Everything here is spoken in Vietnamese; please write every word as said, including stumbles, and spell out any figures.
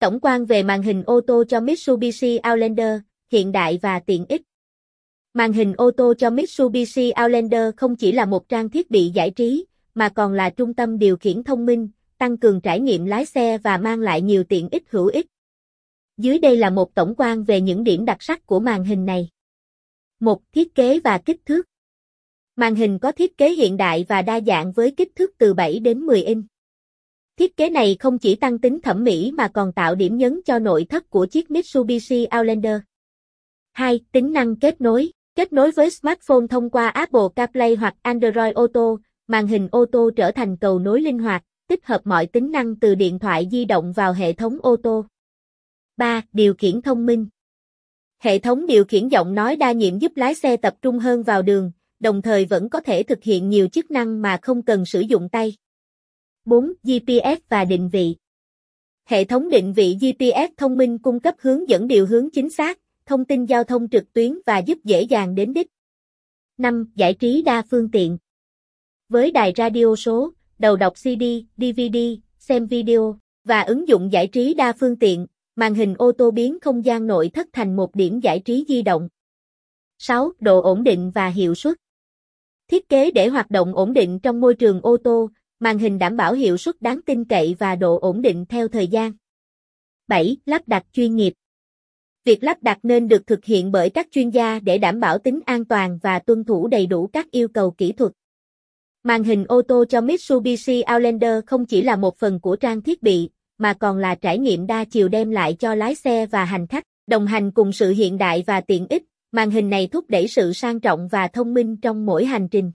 Tổng quan về màn hình ô tô cho Mitsubishi Outlander, hiện đại và tiện ích. Màn hình ô tô cho Mitsubishi Outlander không chỉ là một trang thiết bị giải trí, mà còn là trung tâm điều khiển thông minh, tăng cường trải nghiệm lái xe và mang lại nhiều tiện ích hữu ích. Dưới đây là một tổng quan về những điểm đặc sắc của màn hình này. một. Thiết kế và kích thước. Màn hình có thiết kế hiện đại và đa dạng với kích thước từ bảy đến mười inch. Thiết kế này không chỉ tăng tính thẩm mỹ mà còn tạo điểm nhấn cho nội thất của chiếc Mitsubishi Outlander. hai. Tính năng kết nối. Kết nối với smartphone thông qua Apple CarPlay hoặc Android Auto, màn hình ô tô trở thành cầu nối linh hoạt, tích hợp mọi tính năng từ điện thoại di động vào hệ thống ô tô. ba. Điều khiển thông minh. Hệ thống điều khiển giọng nói đa nhiệm giúp lái xe tập trung hơn vào đường, đồng thời vẫn có thể thực hiện nhiều chức năng mà không cần sử dụng tay. bốn. giê pê ét và định vị. Hệ thống định vị giê pê ét thông minh cung cấp hướng dẫn điều hướng chính xác, thông tin giao thông trực tuyến và giúp dễ dàng đến đích. năm. Giải trí đa phương tiện. Với đài radio số, đầu đọc xê đê, đê vê đê, xem video và ứng dụng giải trí đa phương tiện, màn hình ô tô biến không gian nội thất thành một điểm giải trí di động. sáu. Độ ổn định và hiệu suất. Thiết kế để hoạt động ổn định trong môi trường ô tô, màn hình đảm bảo hiệu suất đáng tin cậy và độ ổn định theo thời gian. bảy. Lắp đặt chuyên nghiệp. Việc lắp đặt nên được thực hiện bởi các chuyên gia để đảm bảo tính an toàn và tuân thủ đầy đủ các yêu cầu kỹ thuật. Màn hình ô tô cho Mitsubishi Outlander không chỉ là một phần của trang thiết bị, mà còn là trải nghiệm đa chiều đem lại cho lái xe và hành khách. Đồng hành cùng sự hiện đại và tiện ích, màn hình này thúc đẩy sự sang trọng và thông minh trong mỗi hành trình.